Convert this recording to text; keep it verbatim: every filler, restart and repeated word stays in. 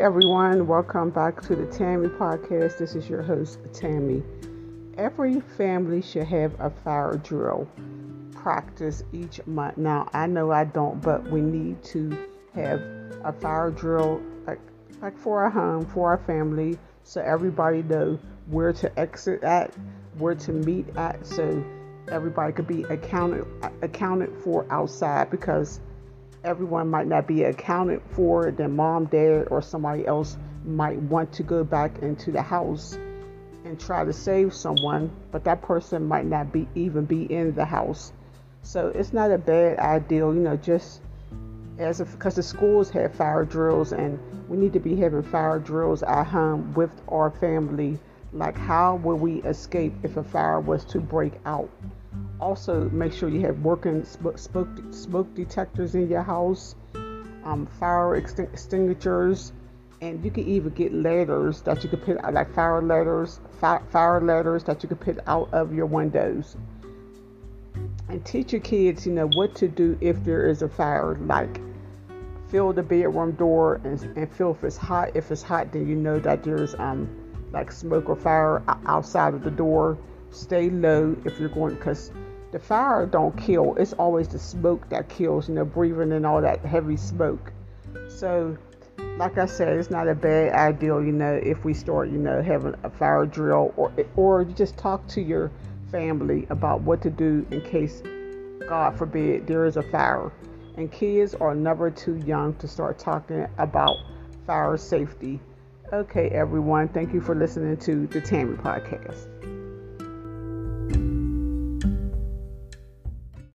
everyone. Welcome back to the Tammy Podcast. This is your host, Tammy. Every family should have a fire drill practice each month. Now, I know I don't, but we need to have a fire drill like, like for our home, for our family, so everybody knows where to exit at, where to meet at, so everybody could be accounted accounted for outside, because everyone might not be accounted for. Their mom, dad, or somebody else might want to go back into the house and try to save someone, but that person might not be even be in the house. So it's not a bad idea, you know, just as if, because the schools have fire drills, and we need to be having fire drills at home with our family. Like, how will we escape if a fire was to break out? Also, make sure you have working smoke, smoke, smoke detectors in your house, um, fire extinguishers, and you can even get ladders that you can put out, like fire ladders, fire, fire ladders that you can put out of your windows. And teach your kids, you know, what to do if there is a fire. Like, fill the bedroom door and, and feel if it's hot. If it's hot, then you know that there's um like smoke or fire outside of the door. Stay low if you're going, because the fire don't kill. It's always the smoke that kills, you know, breathing in all that heavy smoke. So, like I said, it's not a bad idea, you know, if we start, you know, having a fire drill, or or you just talk to your family about what to do in case, God forbid, there is a fire. And kids are never too young to start talking about fire safety. Okay, everyone, thank you for listening to the Tammy Podcast.